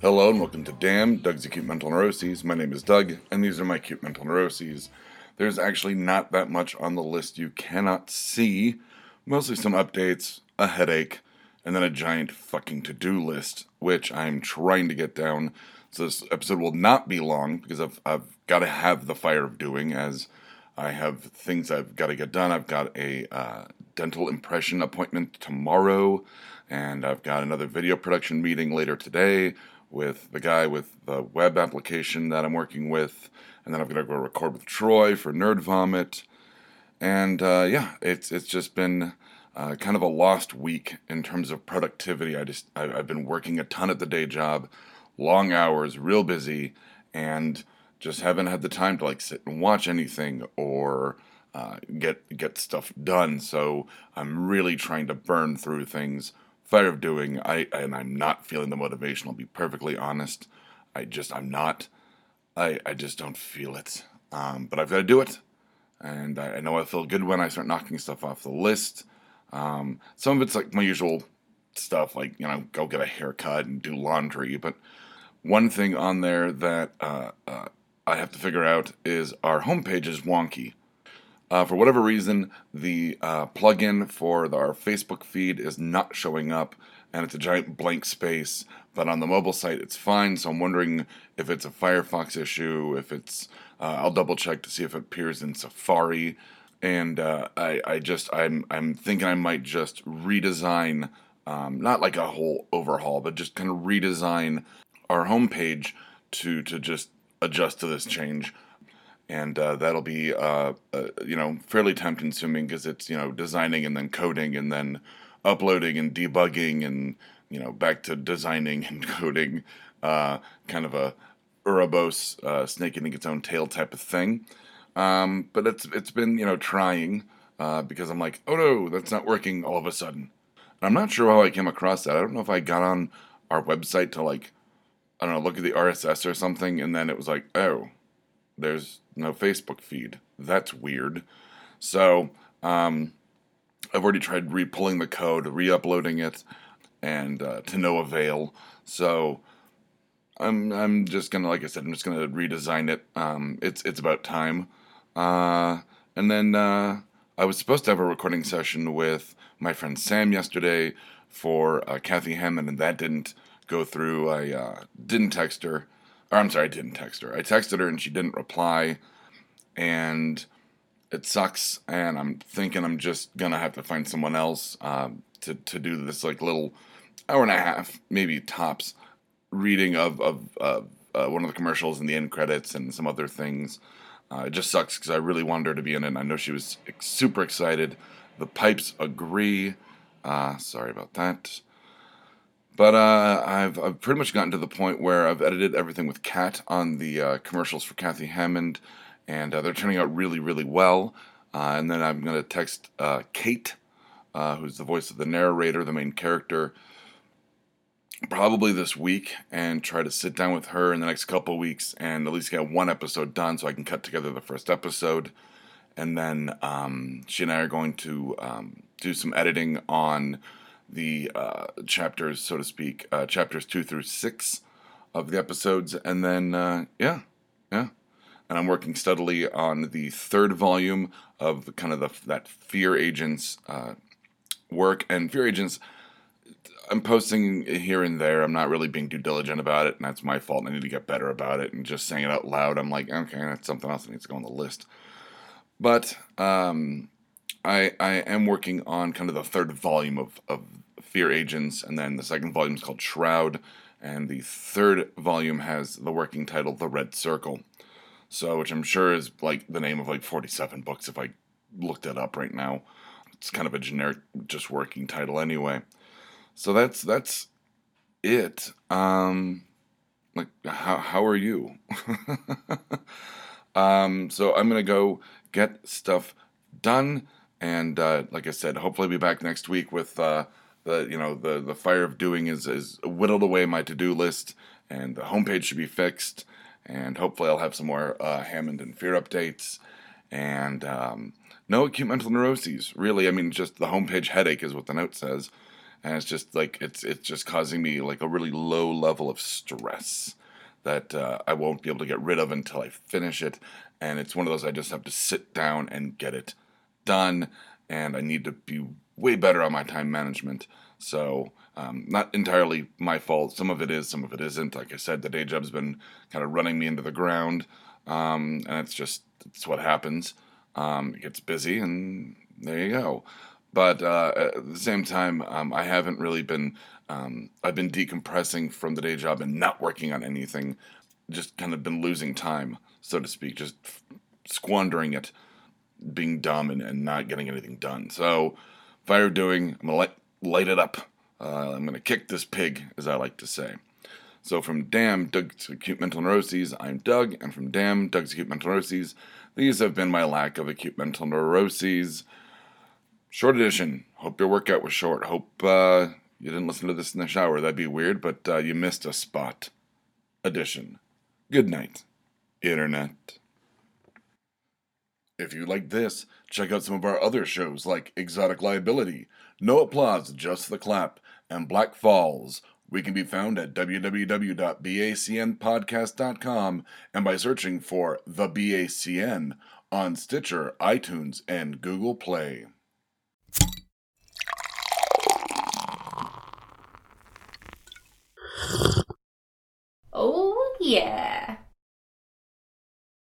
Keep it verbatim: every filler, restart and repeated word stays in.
Hello and welcome to D A M N, Doug's Acute Mental Neuroses. My name is Doug, and these are my acute mental neuroses. There's actually not that much on the list you cannot see. Mostly some updates, a headache, and then a giant fucking to-do list, which I'm trying to get down. So this episode will not be long, because I've, I've got to have the fire of doing, as I have things I've got to get done. I've got a uh, dental impression appointment tomorrow, and I've got another video production meeting later today with the guy with the web application that I'm working with, and then I'm going to go record with Troy for Nerd Vomit, and uh, yeah, it's it's just been uh, kind of a lost week in terms of productivity. I just I, I've been working a ton at the day job, long hours, real busy, and just haven't had the time to like sit and watch anything or uh, get get stuff done. So I'm really trying to burn through things. Fire of doing, I and I'm not feeling the motivation, I'll be perfectly honest. I just, I'm not, I, I just don't feel it. Um, but I've got to do it, and I, I know I feel good when I start knocking stuff off the list. Um, some of it's like my usual stuff, like, you know, go get a haircut and do laundry, but one thing on there that uh, uh, I have to figure out is our homepage is wonky. Uh, for whatever reason, the uh, plugin for the, our Facebook feed is not showing up, and it's a giant blank space, but on the mobile site it's fine, so I'm wondering if it's a Firefox issue, if it's, uh, I'll double check to see if it appears in Safari, and uh, I, I just, I'm, I'm thinking I might just redesign, um, not like a whole overhaul, but just kind of redesign our homepage to, to just adjust to this change. And uh, that'll be, uh, uh, you know, fairly time-consuming because it's, you know, designing and then coding and then uploading and debugging and, you know, back to designing and coding, uh, kind of a Ouroboros uh, snake eating its own tail type of thing. Um, but it's it's been, you know, trying uh, because I'm like, oh no, that's not working all of a sudden. And I'm not sure how I came across that. I don't know if I got on our website to, like, I don't know, look at the R S S or something, and then it was like, oh, there's no Facebook feed. That's weird. So um, I've already tried re-pulling the code, re-uploading it, and uh, to no avail. So I'm I'm just gonna, like I said, I'm just gonna redesign it. Um, it's it's about time. Uh, and then uh, I was supposed to have a recording session with my friend Sam yesterday for uh, Kathy Hammond, and that didn't go through. I uh, didn't text her. Or I'm sorry, I didn't text her. I texted her and she didn't reply, and it sucks, and I'm thinking I'm just going to have to find someone else uh, to, to do this, like, little hour and a half, maybe tops, reading of, of uh, uh, one of the commercials and the end credits and some other things. Uh, it just sucks because I really wanted her to be in it, and I know she was super excited. The pipes agree. Uh, sorry about that. But uh, I've I've pretty much gotten to the point where I've edited everything with Kat on the uh, commercials for Kathy Hammond, and uh, they're turning out really, really well. Uh, and then I'm going to text uh, Kate, uh, who's the voice of the narrator, the main character, probably this week, and try to sit down with her in the next couple of weeks and at least get one episode done so I can cut together the first episode. And then um, she and I are going to um, do some editing on the uh, chapters, so to speak, uh, chapters two through six of the episodes, and then, uh, yeah, yeah, and I'm working steadily on the third volume of kind of the, that Fear Agents uh, work, and Fear Agents, I'm posting here and there, I'm not really being due diligent about it, and that's my fault, and I need to get better about it, and just saying it out loud, I'm like, okay, that's something else that needs to go on the list, but, um... I, I am working on kind of the third volume of, of Fear Agents, and then the second volume is called Shroud, and the third volume has the working title, The Red Circle, so, which I'm sure is, like, the name of, like, forty-seven books if I looked it up right now. It's kind of a generic, just working title anyway. So that's, that's it. Um, like, how, how are you? um, so I'm gonna go get stuff done. And uh, like I said, hopefully I'll be back next week with uh, the you know the, the fire of doing is, is whittled away my to-do list, and the homepage should be fixed, and hopefully I'll have some more uh, Hammond and Fear updates, and um, no acute mental neuroses, really. I mean, just the homepage headache is what the note says, And it's just like, it's it's just causing me like a really low level of stress that uh, I won't be able to get rid of until I finish it. And it's one of those I just have to sit down and get it done. And I need to be way better on my time management. So um, not entirely my fault. Some of it is, some of it isn't. Like I said, the day job's been kind of running me into the ground. Um, and it's just, it's what happens. Um, it gets busy and there you go. But uh, at the same time, um, I haven't really been, um, I've been decompressing from the day job and not working on anything. Just kind of been losing time, so to speak, just f- squandering it, being dumb and, and not getting anything done. So fire doing, I'm going to light, light it up. Uh, I'm going to kick this pig, as I like to say. So from D A M N, Doug's Acute Mental Neuroses, I'm Doug. And from D A M N, Doug's Acute Mental Neuroses, these have been my lack of acute mental neuroses. Short edition. Hope your workout was short. Hope uh, you didn't listen to this in the shower. That'd be weird, but uh, you missed a spot. Edition. Good night, Internet. If you like this, check out some of our other shows like Exotic Liability, No Applause, Just the Clap, and Black Falls. We can be found at w w w dot b a c n podcast dot com and by searching for The B A C N on Stitcher, iTunes, and Google Play. Oh, yeah.